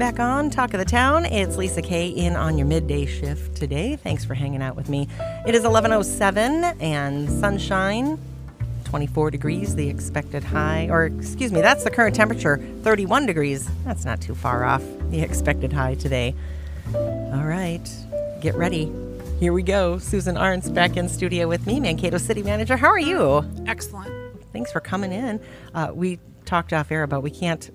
back on Talk of the Town. It's Lisa Kay in on your midday shift today. Thanks for hanging out with me. It is 11:07 and sunshine, 24 degrees, the expected high, or excuse me, that's the current temperature, 31 degrees. That's not too far off the expected high today. All right, get ready. Here we go. Susan Arntz back in studio with me, Mankato City Manager. How are you? Excellent. Thanks for coming in. We talked off air about we can't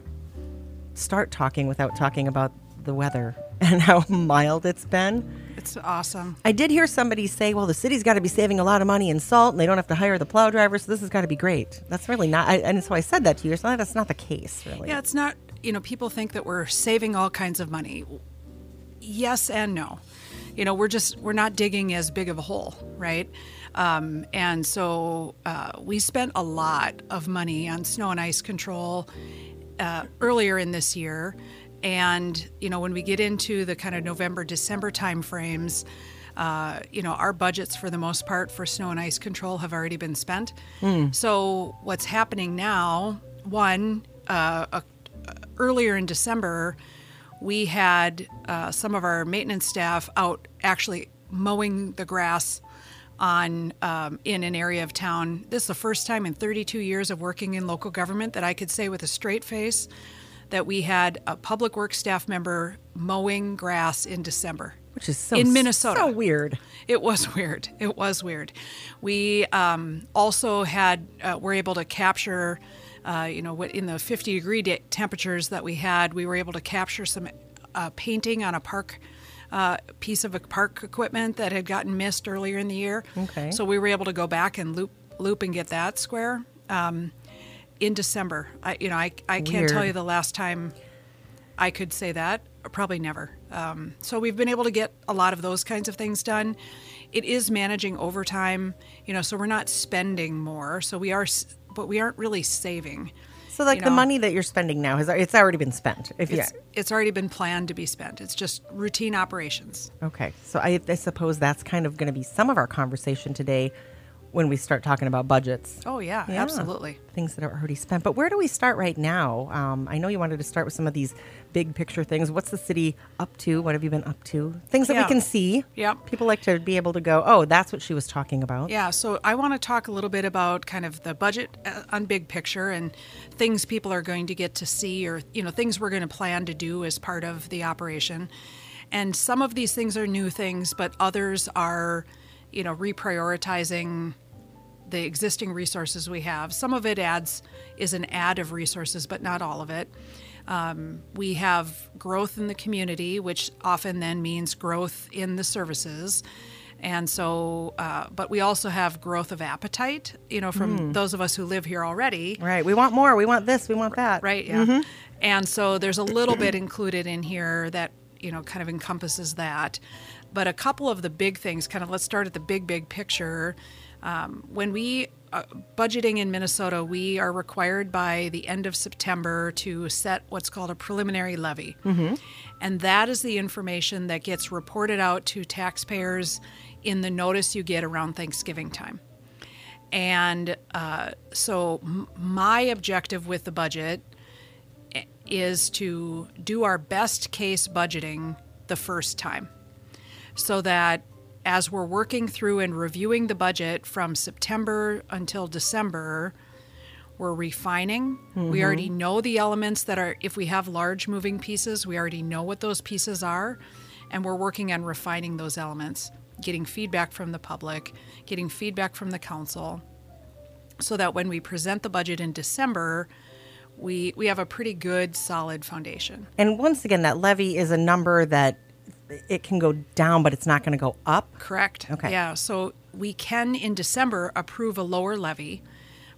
start talking without talking about the weather and how mild it's been. It's awesome. I did hear somebody say, well, the city's got to be saving a lot of money in salt and they don't have to hire the plow drivers, so this has got to be great. That's really not, and so I said that to you, so that's not the case, really. Yeah, it's not, you know, people think that we're saving all kinds of money. Yes and no. You know, we're not digging as big of a hole, right? And so we spent a lot of money on snow and ice control earlier in this year. And, you know, when we get into the kind of November, December timeframes, you know, our budgets for the most part for snow and ice control have already been spent. So what's happening now, one, earlier in December, we had some of our maintenance staff out actually mowing the grass on in an area of town. This is the first time in 32 years of working in local government that I could say with a straight face that we had a public works staff member mowing grass in December. Which is so, in Minnesota. So weird. It was weird. It was weird. We also had, were able to capture, you know, in the 50 degree temperatures that we had, we were able to capture some painting on a park, piece of a park equipment that had gotten missed earlier in the year. Okay. So we were able to go back and loop and get that square. In December, I can't tell you the last time I could say that. Probably never. So we've been able to get a lot of those kinds of things done. It is managing overtime, you know, so we're not spending more. So we are, but we aren't really saving. So like the money that you're spending now, it's already been spent. It's already been planned to be spent. It's just routine operations. Okay. So I suppose that's kind of going to be some of our conversation today. When we start talking about budgets. Oh, yeah, absolutely. Things that are already spent. But where do we start right now? I know you wanted to start with some of these big picture things. What's the city up to? What have you been up to? Things that we can see. Yeah. People like to be able to go, oh, that's what she was talking about. Yeah, so I want to talk a little bit about kind of the budget on big picture and things people are going to get to see or, you know, things we're going to plan to do as part of the operation. And some of these things are new things, but others are, you know, reprioritizing the existing resources we have. Some of it is an add of resources, but not all of it. We have growth in the community, which often then means growth in the services. And so, but we also have growth of appetite, you know, from those of us who live here already. Right. We want more. We want this. We want that. Right. Yeah. Mm-hmm. And so there's a little bit included in here that, you know, kind of encompasses that. But a couple of the big things, kind of let's start at the big picture. When we budgeting in Minnesota, we are required by the end of September to set what's called a preliminary levy. Mm-hmm. And that is the information that gets reported out to taxpayers in the notice you get around Thanksgiving time. And so my objective with the budget is to do our best case budgeting the first time so that as we're working through and reviewing the budget from September until December, we're refining. Mm-hmm. We already know the elements that are, if we have large moving pieces, we already know what those pieces are, and we're working on refining those elements, getting feedback from the public, getting feedback from the council, so that when we present the budget in December, we have a pretty good, solid foundation. And once again, that levy is a number that it can go down, but it's not going to go up? Correct. Okay. Yeah, so we can, in December, approve a lower levy,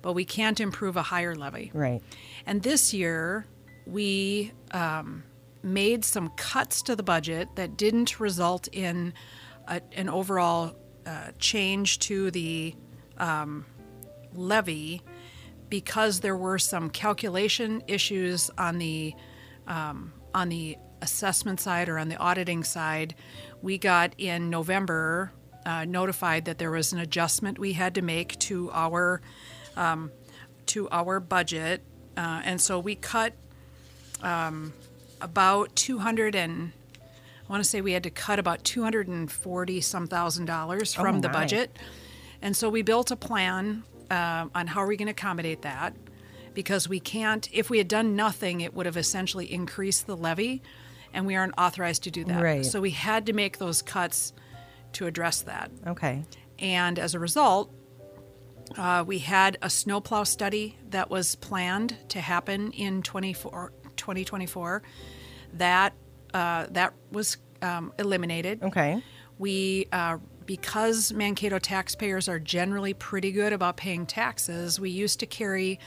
but we can't approve a higher levy. Right. And this year, we made some cuts to the budget that didn't result in an overall change to the levy because there were some calculation issues on the assessment side or on the auditing side. We got in November notified that there was an adjustment we had to make to our budget, and so we cut about 200 and I want to say we had to cut about $240,000 from the budget. And so we built a plan on how are we going to accommodate that, because we can't, if we had done nothing, it would have essentially increased the levy, and we aren't authorized to do that. Right. So we had to make those cuts to address that. Okay. And as a result, we had a snowplow study that was planned to happen in 2024. That was eliminated. Okay. We, because Mankato taxpayers are generally pretty good about paying taxes, we used to carry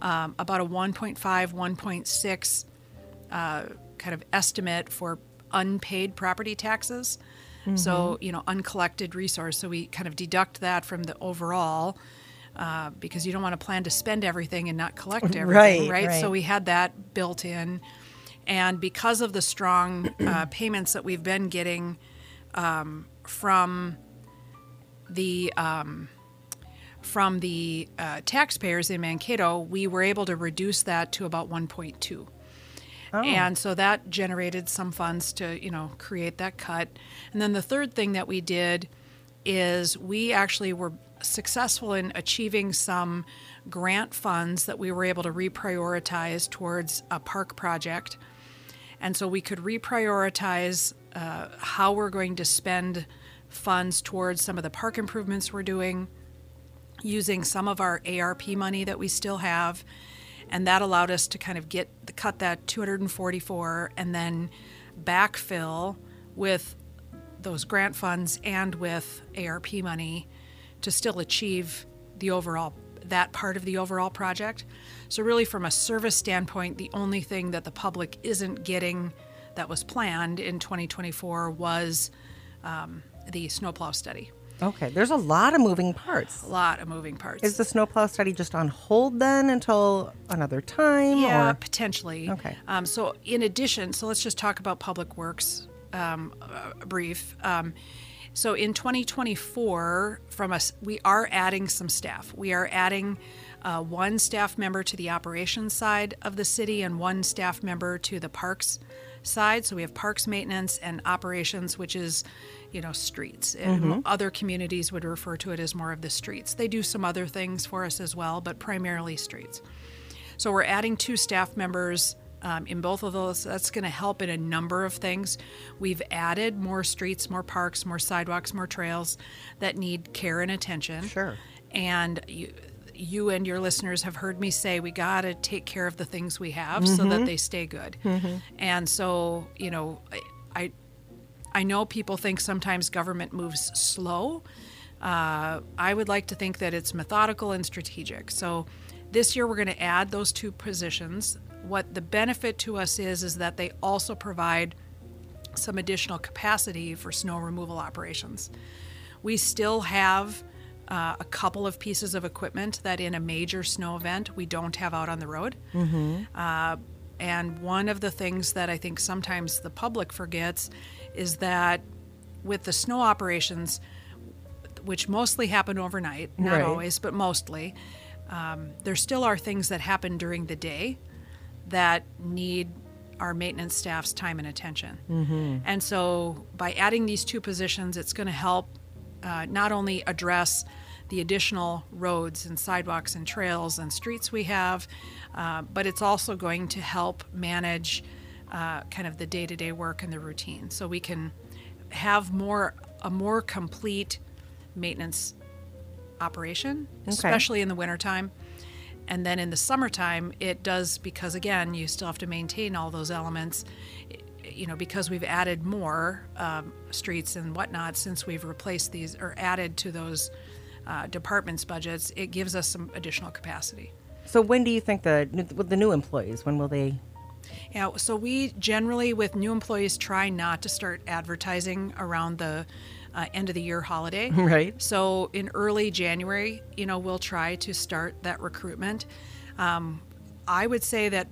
about a 1.5, 1.6 kind of estimate for unpaid property taxes. Mm-hmm. So, you know, uncollected resource. So we kind of deduct that from the overall because you don't want to plan to spend everything and not collect everything, right? So we had that built in. And because of the strong payments that we've been getting from the taxpayers in Mankato, we were able to reduce that to about 1.2. Oh. And so that generated some funds to, you know, create that cut. And then the third thing that we did is we actually were successful in achieving some grant funds that we were able to reprioritize towards a park project. And so we could reprioritize how we're going to spend funds towards some of the park improvements we're doing, using some of our ARP money that we still have. And that allowed us to kind of cut that 244 and then backfill with those grant funds and with ARP money to still achieve the overall, that part of the overall project. So really from a service standpoint, the only thing that the public isn't getting that was planned in 2024 was the snowplow study. Okay, there's a lot of moving parts. A lot of moving parts. Is the snowplow study just on hold then until another time? Yeah, potentially. Okay. So in addition, so let's just talk about Public Works brief. So in 2024, from us, we are adding some staff. We are adding one staff member to the operations side of the city and one staff member to the parks side. So we have parks maintenance and operations, which is, you know, streets. And other communities would refer to it as more of the streets. They do some other things for us as well, but primarily streets. So we're adding two staff members in both of those. That's going to help in a number of things. We've added more streets, more parks, more sidewalks, more trails that need care and attention. Sure. And you and your listeners have heard me say we got to take care of the things we have so that they stay good. And so, you know, I know people think sometimes government moves slow. I would like to think that it's methodical and strategic. So this year we're going to add those two positions. What the benefit to us is that they also provide some additional capacity for snow removal operations. We still have a couple of pieces of equipment that in a major snow event we don't have out on the road. And one of the things that I think sometimes the public forgets is that with the snow operations, which mostly happen overnight, not always, but mostly, there still are things that happen during the day that need our maintenance staff's time and attention. And so by adding these two positions, it's going to help not only address the additional roads and sidewalks and trails and streets we have, but it's also going to help manage kind of the day-to-day work and the routine. So we can have a more complete maintenance operation, especially in the wintertime. And then in the summertime, it does, because again, you still have to maintain all those elements, you know, because we've added more streets and whatnot since we've replaced these or added to those departments' budgets, it gives us some additional capacity. So when do you think the new employees, when will they? Yeah, so we generally, with new employees, try not to start advertising around the end of the year holiday. Right. So in early January, you know, we'll try to start that recruitment. I would say that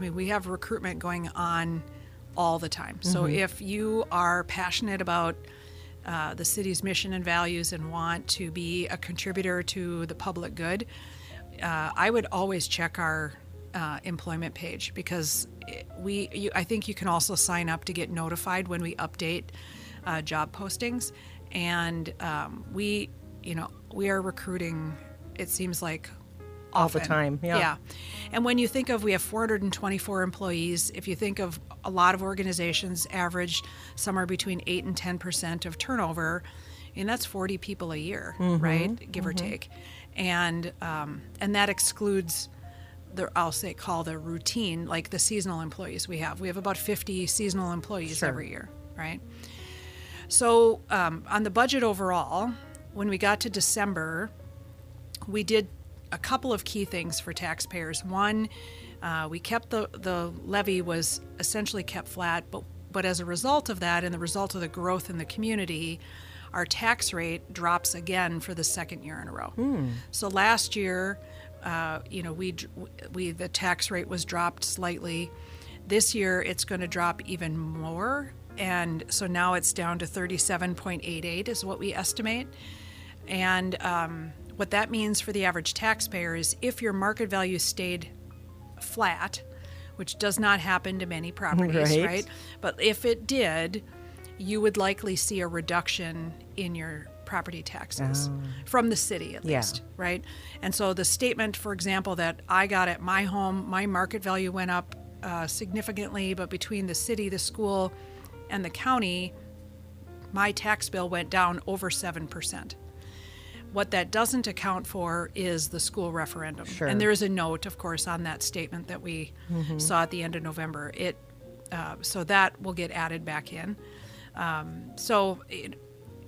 we have recruitment going on all the time. So if you are passionate about the city's mission and values and want to be a contributor to the public good, I would always check our employment page, because I think you can also sign up to get notified when we update job postings, and we are recruiting, it seems like, often. All the time. Yeah. And when you think of, we have 424 employees, if you think of a lot of organizations average somewhere between 8 and 10% of turnover, and that's 40 people a year, right? Give or take. And that excludes the routine, like the seasonal employees we have. We have about 50 seasonal employees every year, right? So on the budget overall, when we got to December, we did a couple of key things for taxpayers. One, we kept the levy was essentially kept flat, but as a result of that and the result of the growth in the community, our tax rate drops again for the second year in a row. So last year, the tax rate was dropped slightly. This year, it's going to drop even more, and so now it's down to 37.88 is what we estimate. And what that means for the average taxpayer is, if your market value stayed flat, which does not happen to many properties, right? But if it did, you would likely see a reduction in your property taxes from the city, at least, right? And so the statement, for example, that I got at my home, my market value went up significantly, but between the city, the school, and the county, my tax bill went down over 7%. What that doesn't account for is the school referendum. And there is a note, of course, on that statement that we saw at the end of November. So that will get added back in.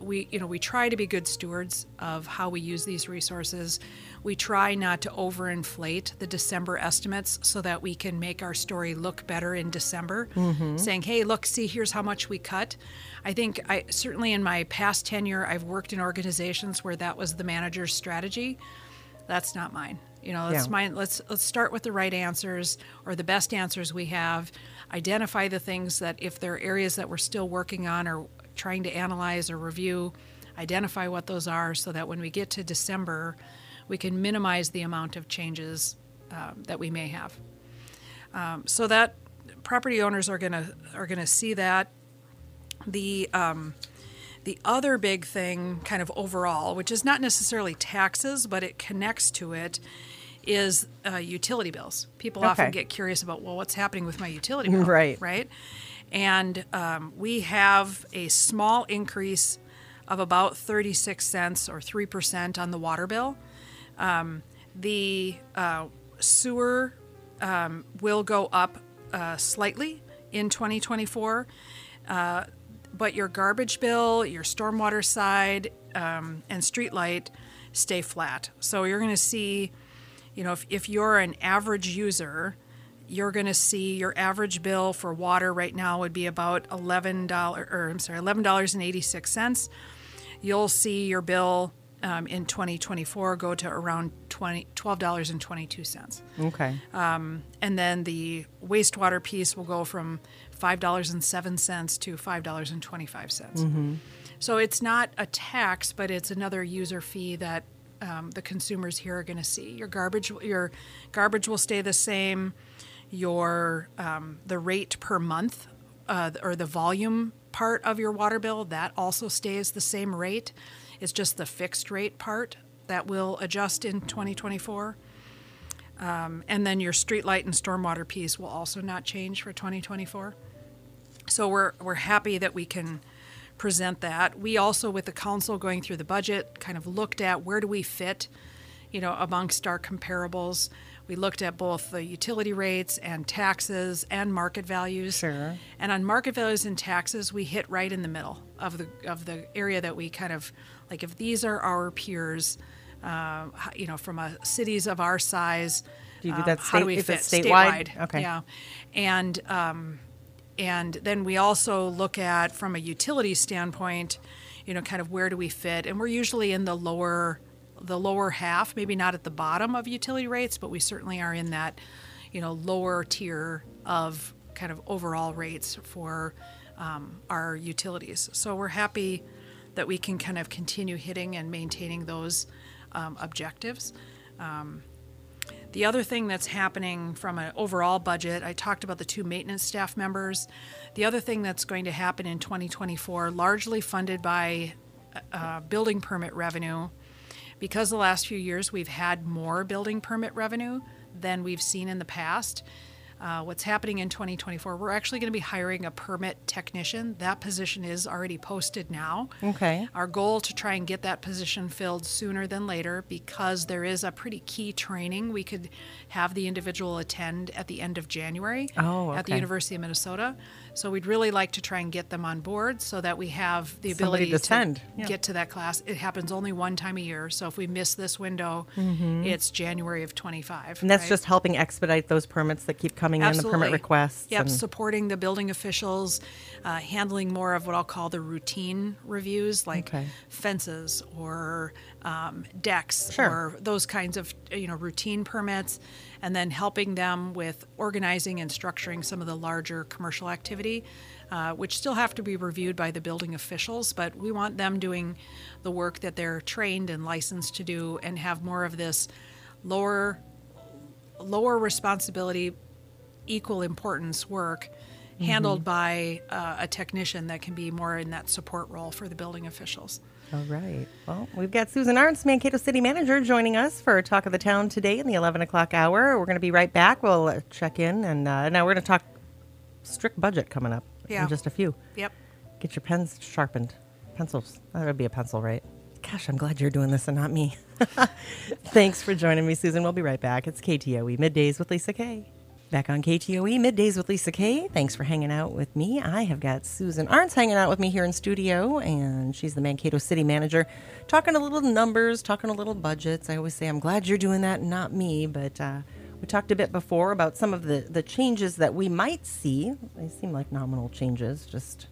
We try to be good stewards of how we use these resources. We try not to overinflate the December estimates so that we can make our story look better in December, saying, hey, look, see, here's how much we cut. I think certainly in my past tenure, I've worked in organizations where that was the manager's strategy. That's not mine. Mine. Let's start with the right answers, or the best answers we have. Identify the things that, if there are areas that we're still working on or trying to analyze or review, identify what those are, so that when we get to December, we can minimize the amount of changes that we may have. So that property owners are gonna see that. The other big thing, kind of overall, which is not necessarily taxes, but it connects to it, is utility bills. People often get curious about, what's happening with my utility bill, right? And we have a small increase of about 36 cents or 3% on the water bill. The sewer will go up slightly in 2024, but your garbage bill, your stormwater side, and streetlight stay flat. So you're going to see, if you're an average user, you're going to see your average bill for water right now would be about $11.86. You'll see your bill in 2024 go to around $12.22. And then the wastewater piece will go from $5.07 to $5.25. So it's not a tax, but it's another user fee that the consumers here are going to see. Your garbage will stay the same. The rate per month, or the volume part of your water bill, that also stays the same rate. It's just the fixed rate part that will adjust in 2024. And then your streetlight and stormwater piece will also not change for 2024. So we're happy that we can present that. We also, with the council going through the budget, kind of looked at where do we fit, amongst our comparables. We looked at both the utility rates and taxes and market values. And on market values and taxes, we hit right in the middle of the area that we kind of, like, if these are our peers, from cities of our size, how do we fit statewide? And then we also look at, from a utility standpoint, kind of where do we fit? And we're usually in the lower half, maybe not at the bottom of utility rates, but we certainly are in that, lower tier of kind of overall rates for our utilities. So we're happy that we can kind of continue hitting and maintaining those objectives. The other thing that's happening from an overall budget, I talked about the 2 maintenance staff members. The other thing that's going to happen in 2024, largely funded by building permit revenue, because the last few years we've had more building permit revenue than we've seen in the past. What's happening in 2024, we're actually going to be hiring a permit technician. That position is already posted now. Okay. Our goal to try and get that position filled sooner than later, because there is a pretty key training we could have the individual attend at the end of January at the University of Minnesota. So we'd really like to try and get them on board so that we have the ability to get to that class. It happens only one time a year. So if we miss this window, it's January of 25. And that's just helping expedite those permits that keep coming. Absolutely. In the permit requests. Yep, supporting the building officials, handling more of what I'll call the routine reviews, like fences or decks or those kinds of routine permits, and then helping them with organizing and structuring some of the larger commercial activity, which still have to be reviewed by the building officials, but we want them doing the work that they're trained and licensed to do, and have more of this lower responsibility, equal importance work handled by a technician that can be more in that support role for the building officials. All right. Well, we've got Susan Arntz, Mankato City Manager, joining us for Talk of the Town today in the 11 o'clock hour. We're going to be right back. We'll check in, and now we're going to talk strict budget coming up in just a few. Yep. Get your pens sharpened. Pencils. That would be a pencil, right? Gosh, I'm glad you're doing this and not me. Thanks for joining me, Susan. We'll be right back. It's KTOE Middays with Lisa Kay. Back on KTOE Middays with Lisa Kay. Thanks for hanging out with me. I have got Susan Arntz hanging out with me here in studio, and she's the Mankato City Manager, talking a little numbers, talking a little budgets. I always say, I'm glad you're doing that, not me, but we talked a bit before about some of the changes that we might see. They seem like nominal changes, just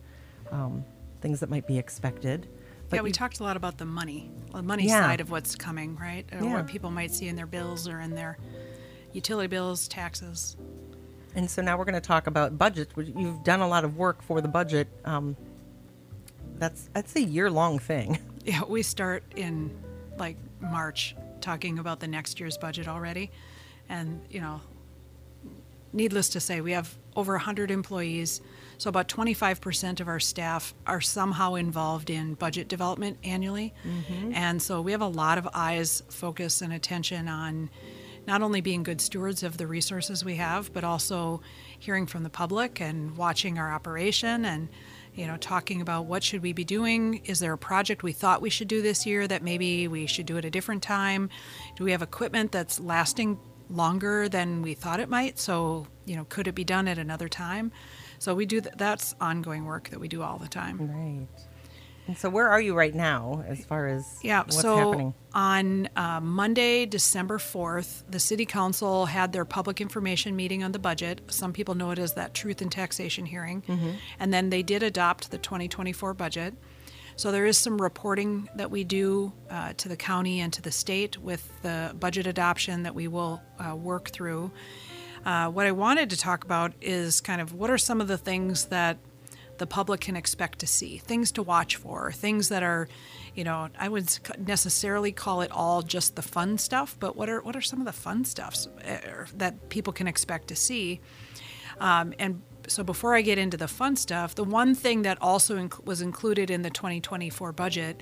things that might be expected. But we talked a lot about the money side of what's coming, right? Or what people might see in their bills or in their utility bills, taxes. And so now we're going to talk about budget. You've done a lot of work for the budget. That's a year-long thing. Yeah, we start in like March talking about the next year's budget already. And, needless to say, we have over 100 employees. So about 25% of our staff are somehow involved in budget development annually. And so we have a lot of eyes, focus, and attention on not only being good stewards of the resources we have, but also hearing from the public and watching our operation and, talking about what should we be doing? Is there a project we thought we should do this year that maybe we should do at a different time? Do we have equipment that's lasting longer than we thought it might? So, could it be done at another time? So we do that's ongoing work that we do all the time. Right. And so where are you right now as far as what's happening? On Monday, December 4th, the City Council had their public information meeting on the budget. Some people know it as that truth and taxation hearing. And then they did adopt the 2024 budget. So there is some reporting that we do to the county and to the state with the budget adoption that we will work through. What I wanted to talk about is kind of what are some of the things that the public can expect to see, things to watch for, things that are, I wouldn't necessarily call it all just the fun stuff, but what are some of the fun stuffs that people can expect to see? And so before I get into the fun stuff, the one thing that also was included in the 2024 budget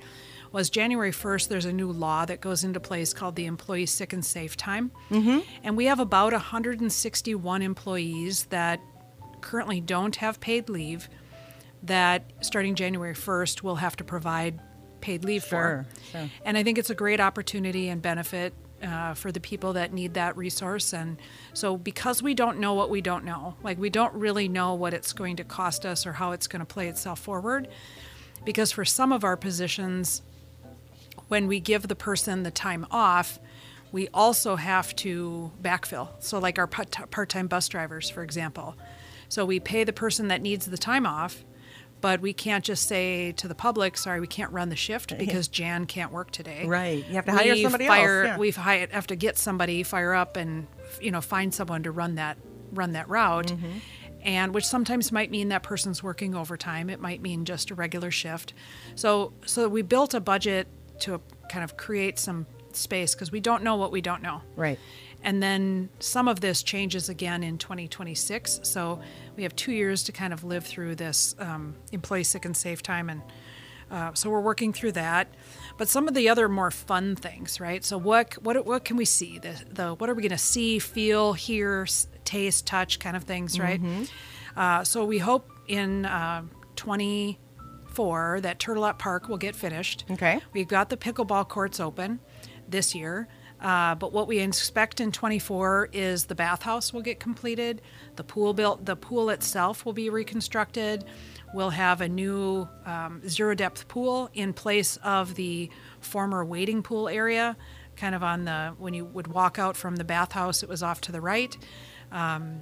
was January 1st, there's a new law that goes into place called the Employee Sick and Safe Time. And we have about 161 employees that currently don't have paid leave, that starting January 1st, we'll have to provide paid leave for. Sure. And I think it's a great opportunity and benefit for the people that need that resource. And so because we don't know what we don't know, like we don't really know what it's going to cost us or how it's going to play itself forward, because for some of our positions, when we give the person the time off, we also have to backfill. So like our part-time bus drivers, for example. So we pay the person that needs the time off, but we can't just say to the public, sorry, we can't run the shift because Jan can't work today. Right. You have to hire somebody else. Yeah. We have to get somebody, fire up and, find someone to run that route. And which sometimes might mean that person's working overtime. It might mean just a regular shift. So we built a budget to kind of create some space because we don't know what we don't know. Right. And then some of this changes again in 2026. So we have 2 years to kind of live through this employee sick and safe time. And so we're working through that. But some of the other more fun things, right? So what can we see? What are we going to see, feel, hear, taste, touch kind of things, right? Mm-hmm. So we hope in 2024 that Turtle Lot Park will get finished. Okay. We've got the pickleball courts open this year. But what we expect in 2024 is the bathhouse will get completed, the pool itself will be reconstructed. We'll have a new zero-depth pool in place of the former wading pool area, kind of when you would walk out from the bathhouse, it was off to the right.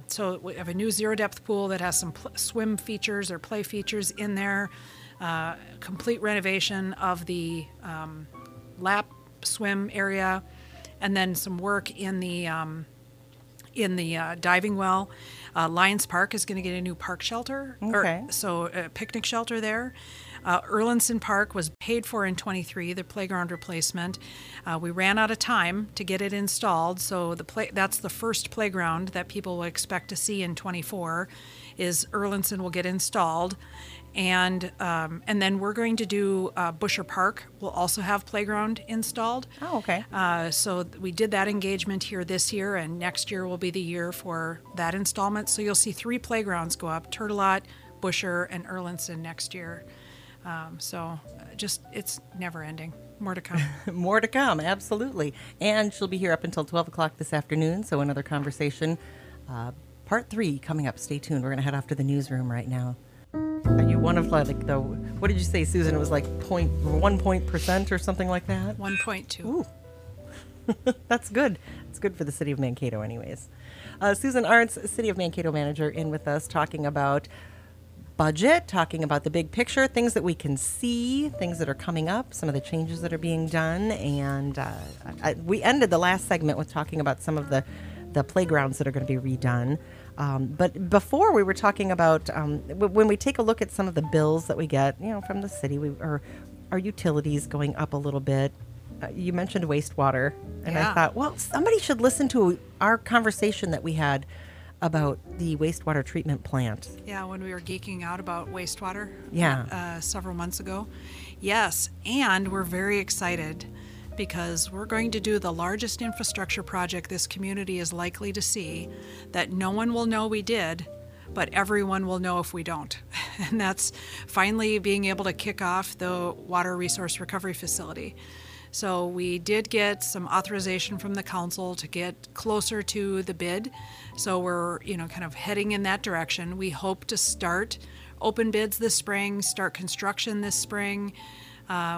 So we have a new zero-depth pool that has some swim features or play features in there, complete renovation of the lap swim area, and then some work in the diving well. Lions Park is going to get a new park shelter, okay. So a picnic shelter there. Erlinson Park was paid for in 23, the playground replacement. We ran out of time to get it installed, so that's the first playground that people will expect to see in 24 is Erlinson will get installed. And then we're going to do Busher Park. We'll also have playground installed. Oh, okay. So we did that engagement here this year, and next year will be the year for that installment. So you'll see three playgrounds go up: Turtle Lot, Busher, and Erlinson next year. It's never ending. More to come. More to come, absolutely. And she'll be here up until 12 o'clock this afternoon. So another conversation, part 3 coming up. Stay tuned. We're going to head off to the newsroom right now. Are you one of what did you say, Susan? It was like 1% or something like that? 1.2. Ooh. That's good. It's good for the city of Mankato anyways. Susan Arntz, City of Mankato Manager, in with us talking about budget, talking about the big picture, things that we can see, things that are coming up, some of the changes that are being done. And we ended the last segment with talking about some of the playgrounds that are going to be redone. But before we were talking about when we take a look at some of the bills that we get, from the city, our utilities going up a little bit. You mentioned wastewater, and yeah. I thought, well, somebody should listen to our conversation that we had about the wastewater treatment plant. Yeah, when we were geeking out about wastewater. Yeah. Several months ago. Yes, and we're very excited because we're going to do the largest infrastructure project this community is likely to see that no one will know we did, but everyone will know if we don't. And that's finally being able to kick off the Water Resource Recovery Facility. So we did get some authorization from the council to get closer to the bid. So we're, kind of heading in that direction. We hope to start open bids this spring, start construction this spring.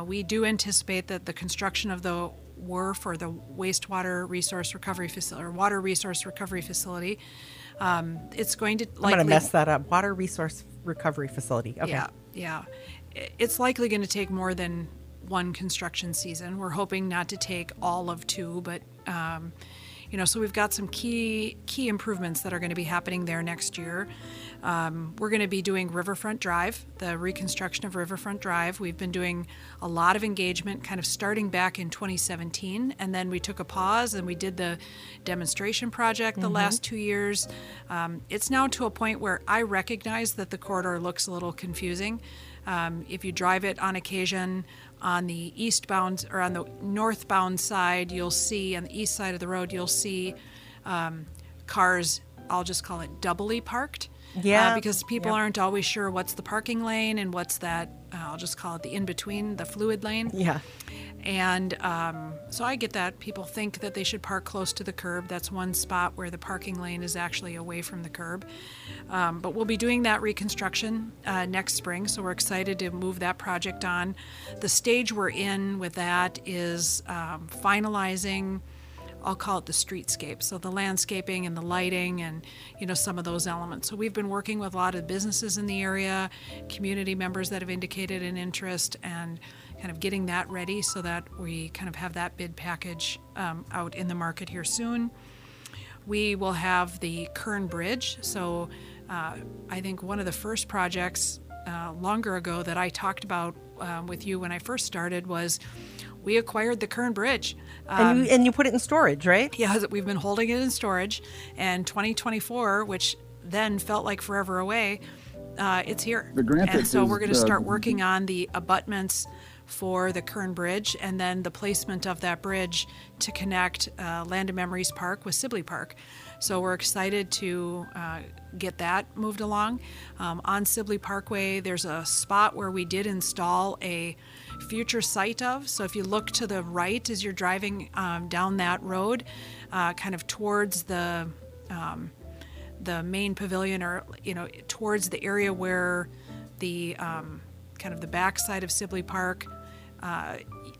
We do anticipate that the construction of the WARF, or the Wastewater Resource Recovery Facility, or Water Resource Recovery Facility, it's going to likely... I'm going to mess that up. Water Resource Recovery Facility. Okay. Yeah. It's likely going to take more than one construction season. We're hoping not to take all of 2, but... so we've got some key improvements that are going to be happening there next year. We're going to be doing Riverfront Drive, the reconstruction of Riverfront Drive. We've been doing a lot of engagement kind of starting back in 2017, and then we took a pause and we did the demonstration project the mm-hmm. last 2 years. It's now to a point where I recognize that the corridor looks a little confusing. If you drive it on occasion, on the northbound side, you'll see, on the east side of the road, you'll see cars, I'll just call it doubly parked. Yeah. Because people aren't always sure what's the parking lane and what's that, I'll just call it the in-between, the fluid lane. Yeah. And so I get that. People think that they should park close to the curb. That's one spot where the parking lane is actually away from the curb. But we'll be doing that reconstruction next spring, so we're excited to move that project on. The stage we're in with that is finalizing, I'll call it the streetscape, so the landscaping and the lighting and, some of those elements. So we've been working with a lot of businesses in the area, community members that have indicated an interest, and kind of getting that ready so that we kind of have that bid package out in the market here soon. We will have the Kern Bridge. So I think one of the first projects longer ago that I talked about with you when I first started was we acquired the Kern Bridge. And you put it in storage, right? Yeah, we've been holding it in storage. And 2024, which then felt like forever away, it's here. And so we're going to start working on the abutments for the Kern Bridge and then the placement of that bridge to connect Land of Memories Park with Sibley Park. So we're excited to get that moved along. On Sibley Parkway, there's a spot where we did install a future site of. So if you look to the right as you're driving down that road, kind of towards the main pavilion, or towards the area where the kind of the backside of Sibley Park,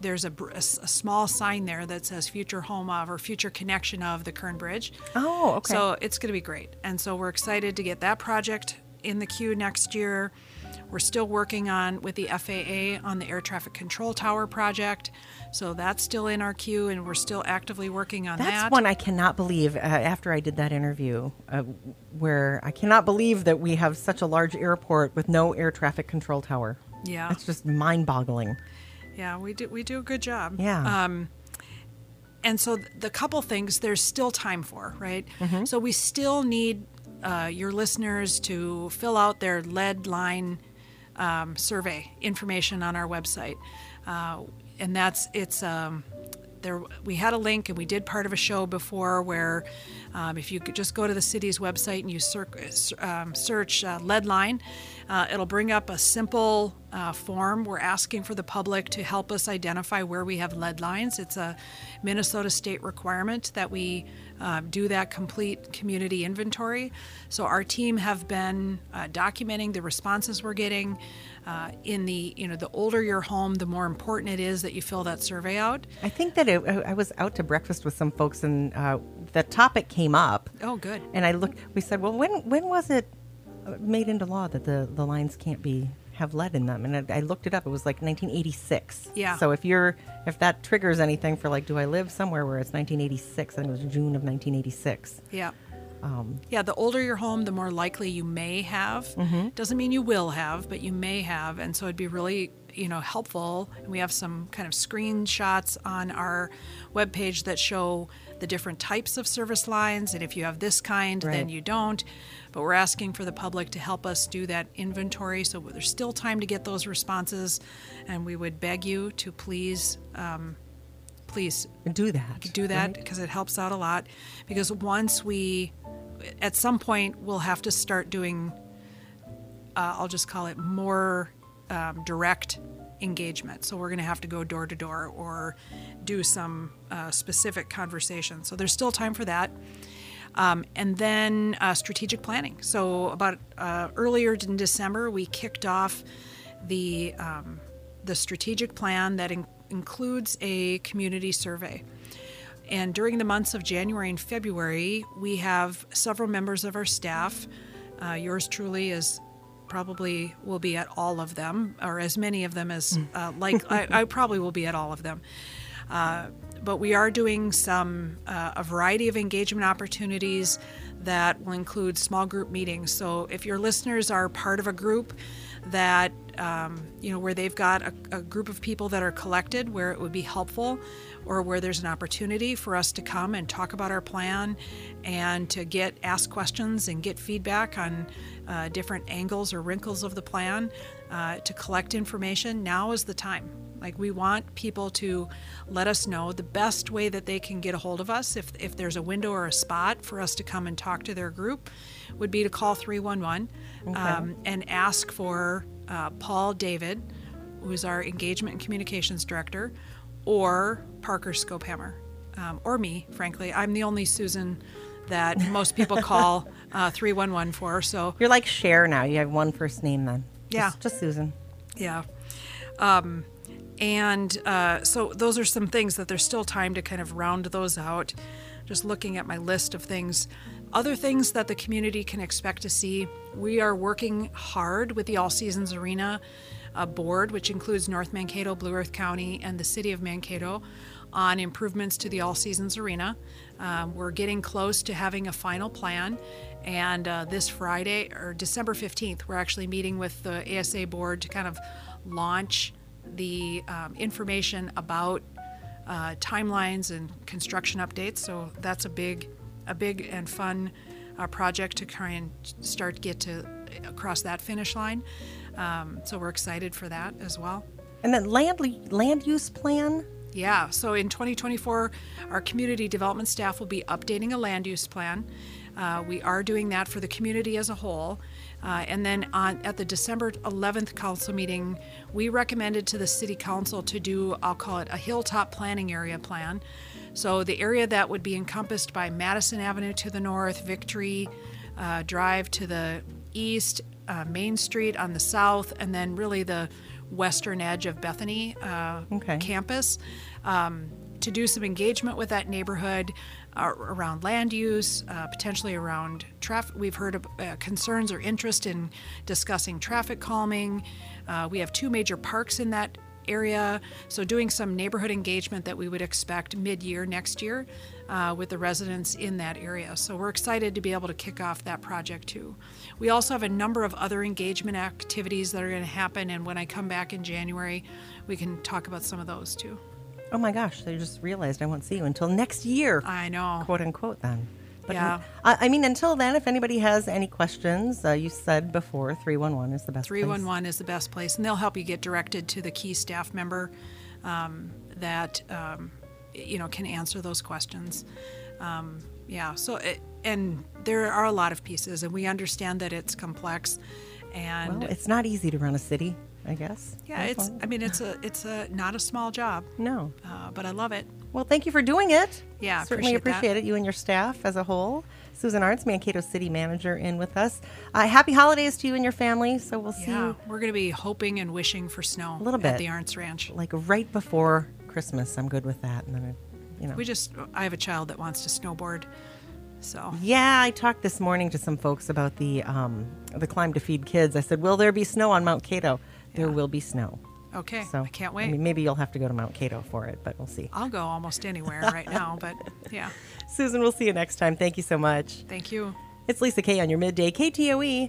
there's a small sign there that says future home of or future connection of the Kern Bridge. Oh, okay. So it's going to be great. And so we're excited to get that project in the queue next year. We're still working on with the FAA on the air traffic control tower project. So that's still in our queue, and we're still actively working on that. That's one I cannot believe after I did that interview where I cannot believe that we have such a large airport with no air traffic control tower. Yeah. It's just mind-boggling. Yeah, we do a good job. Yeah. And so the couple things there's still time for, right? Mm-hmm. So we still need your listeners to fill out their lead line survey information on our website. And there we had a link, and we did part of a show before where if you could just go to the city's website and you search lead line, it'll bring up a simple form. We're asking for the public to help us identify where we have lead lines. It's a Minnesota state requirement that we do that complete community inventory. So our team have been documenting the responses we're getting. In the the older your home, the more important it is that you fill that survey out. I think that I was out to breakfast with some folks, and the topic came up. Oh, good. And I looked. We said, well, when was it made into law that the lines can't have lead in them? And I looked it up. It was like 1986. Yeah. So if that triggers anything for do I live somewhere where it's 1986? I think it was June of 1986. Yeah. The older your home, the more likely you may have. Mm-hmm. Doesn't mean you will have, but you may have. And so it'd be really, helpful. And we have some kind of screenshots on our webpage that show the different types of service lines. And if you have this kind, then you don't. But we're asking for the public to help us do that inventory. So there's still time to get those responses. And we would beg you to please... please do that because it helps out a lot, because once we at some point we'll have to start doing I'll just call it more direct engagement. So we're going to have to go door to door or do some specific conversation. So there's still time for that. And then strategic planning. So about earlier in December we kicked off the strategic plan that includes a community survey. And during the months of January and February, we have several members of our staff. Yours truly will be at all of them, or as many of them as I probably will be at all of them. But we are doing a variety of engagement opportunities that will include small group meetings. So if your listeners are part of a group that where they've got a group of people that are collected, where it would be helpful, or where there's an opportunity for us to come and talk about our plan and to ask questions and get feedback on different angles or wrinkles of the plan, to collect information, now is the time. We want people to let us know the best way that they can get a hold of us. If there's a window or a spot for us to come and talk to their group, would be to call 311 and ask for Paul David, who's our Engagement and Communications Director, or Parker Scopehammer, or me, frankly. I'm the only Susan that most people call 311 for. So you're like Cher now. You have one first name then. Yeah. Just Susan. Yeah. So those are some things that there's still time to kind of round those out. Just looking at my list of things. Other things that the community can expect to see. We are working hard with the All Seasons Arena board, which includes North Mankato, Blue Earth County, and the city of Mankato, on improvements to the All Seasons Arena. We're getting close to having a final plan, and this Friday, or December 15th, we're actually meeting with the ASA board to kind of launch the information about timelines and construction updates. So that's a big and fun project to try and start get to across that finish line. So we're excited for that as well. And then land use plan? Yeah, so in 2024, our community development staff will be updating a land use plan. We are doing that for the community as a whole. And then at the December 11th council meeting, we recommended to the city council to do, I'll call it a hilltop planning area plan. So the area that would be encompassed by Madison Avenue to the north, Victory Drive to the east, Main Street on the south, and then really the western edge of Bethany campus. To do some engagement with that neighborhood around land use, potentially around traffic. We've heard of concerns or interest in discussing traffic calming. We have two major parks in that area, so doing some neighborhood engagement that we would expect mid-year next year with the residents in that area. So we're excited to be able to kick off that project too. We also have a number of other engagement activities that are going to happen, and when I come back in January, we can talk about some of those too. Oh my gosh, I just realized I won't see you until next year. I know. Quote unquote then. But yeah. I mean, until then, if anybody has any questions, you said before 311 is the best place. 311 is the best place, and they'll help you get directed to the key staff member that can answer those questions. And there are a lot of pieces, and we understand that it's complex, and well, it's not easy to run a city, I guess. Yeah, it's. I mean, it's not a small job. No, but I love it. Well, thank you for doing it. Yeah, certainly appreciate it. You and your staff as a whole. Susan Arntz, Mankato City Manager, in with us. Happy holidays to you and your family. So we'll see you. We're going to be hoping and wishing for snow a little bit at the Arntz Ranch, like right before Christmas. I'm good with that. And then, I have a child that wants to snowboard. So yeah, I talked this morning to some folks about the climb to feed kids. I said, "Will there be snow on Mount Kato?" There will be snow. Okay, so, I can't wait. I mean, maybe you'll have to go to Mount Kato for it, but we'll see. I'll go almost anywhere right now, but yeah. Susan, we'll see you next time. Thank you so much. Thank you. It's Lisa Kay on your midday KTOE.